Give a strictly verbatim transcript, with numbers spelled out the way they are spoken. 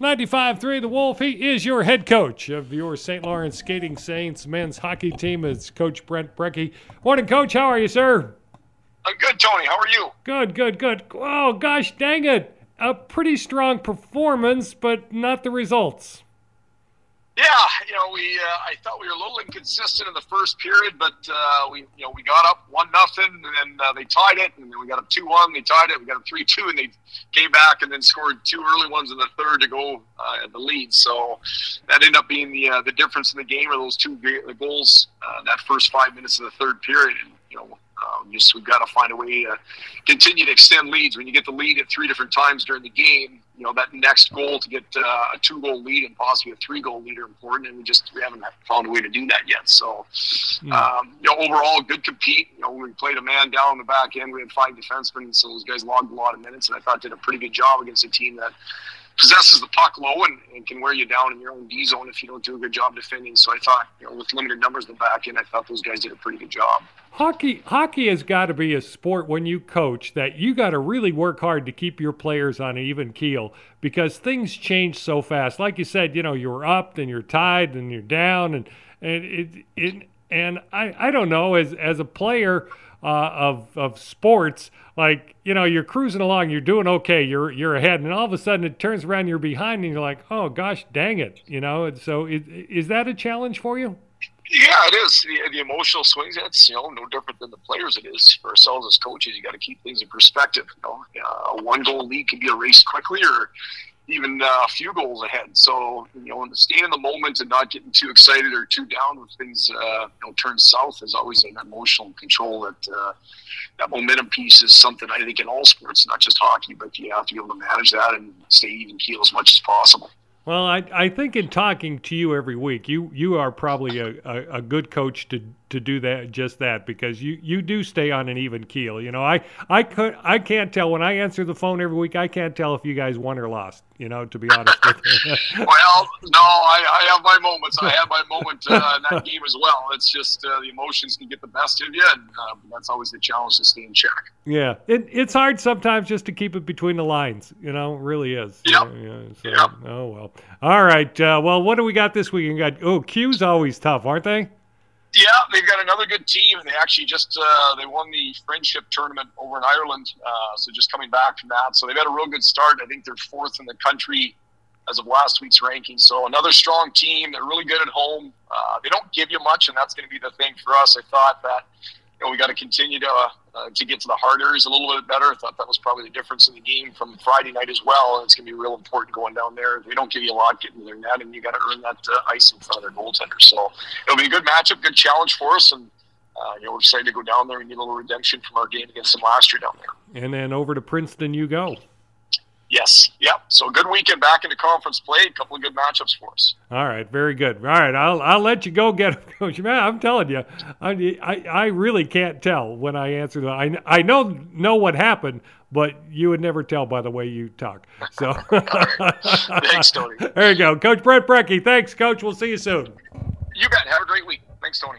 ninety-five three, the Wolf. He is your head coach of your Saint Lawrence Skating Saints men's hockey team. It's Coach Brent Brekke. Morning, Coach. How are you, sir? I'm good, Tony. How are you? Good, good, good. Oh, gosh dang it. A pretty strong performance, but not the results. Yeah, you know, we uh, I thought we were a little inconsistent in the first period, but uh, we you know we got up one nothing, and then uh, they tied it, and then we got up two one, they tied it, we got up three two, and they came back and then scored two early ones in the third to go uh, at the lead. So that ended up being the uh, the difference in the game, or those two the goals uh, that first five minutes of the third period. And you know. Um, just we've got to find a way to continue to extend leads. When you get the lead at three different times during the game, you know, that next goal to get uh, a two-goal lead and possibly a three-goal lead are important, and we just we haven't found a way to do that yet. So, um, you know, overall, good compete. You know, we played a man down in the back end. We had five defensemen, so those guys logged a lot of minutes, and I thought did a pretty good job against a team that possesses the puck low and, and can wear you down in your own D zone if you don't do a good job defending. So I thought, you know, with limited numbers in the back end, I thought those guys did a pretty good job. Hockey hockey has got to be a sport when you coach that you got to really work hard to keep your players on an even keel because things change so fast. Like you said, you know, you're up, then you're tied, then you're down, and and it, it and I, I don't know as as a player uh, of of sports. Like, you know, you're cruising along, you're doing okay, you're you're ahead, and all of a sudden it turns around, you're behind, and you're like, oh, gosh, dang it, you know? And so is, is that a challenge for you? Yeah, it is. The, the emotional swings, that's, you know, no different than the players it is. For ourselves as coaches, you got to keep things in perspective. You know, uh, a one-goal lead can be erased quickly or even uh, a few goals ahead. So, you know, staying in the moment and not getting too excited or too down when things uh, you know, turn south is always an emotional control that uh, that momentum piece is something I think in all sports, not just hockey, but you have to be able to manage that and stay even keel as much as possible. Well, I, I think in talking to you every week, you, you are probably a, a, a good coach to, to do that just that because you, you do stay on an even keel. You know, I I could I can't tell when I answer the phone every week. I can't tell if you guys won or lost. You know, to be honest. With you. Well, no, I, I have my moments. I have my moment uh, in that game as well. It's just uh, the emotions can get the best of you, and uh, that's always the challenge to stay in check. Yeah, it, it's hard sometimes just to keep it between the lines. You know, it really is. Yeah. You know, so, yep. Oh well. All right. Uh, well, what do we got this week? We got oh, Q's always tough, aren't they? Yeah, they've got another good team, and they actually just uh, they won the friendship tournament over in Ireland, uh, so just coming back from that. So they've had a real good start. I think they're fourth in the country as of last week's ranking. So another strong team. They're really good at home. Uh, they don't give you much, and that's going to be the thing for us. I thought that you know, we got to continue to uh, uh, to get to the hard areas a little bit better. I thought that was probably the difference in the game from Friday night as well, and it's going to be real important going down there. They don't give you a lot getting there net, and you got to earn that uh, ice in front of their goaltender. So it'll be a good matchup, good challenge for us, and uh, you know, we're excited to go down there and get a little redemption from our game against them last year down there. And then over to Princeton you go. Yes. Yep. So good weekend back in the conference play. A couple of good matchups for us. All right. Very good. All right. I'll I'll let you go get it, Coach. Man, I'm telling you, I, I I really can't tell when I answer that. I I know know what happened, but you would never tell by the way you talk. So all right. Thanks, Tony. There you go, Coach Brent Brekke. Thanks, Coach. We'll see you soon. You bet. Have a great week. Thanks, Tony.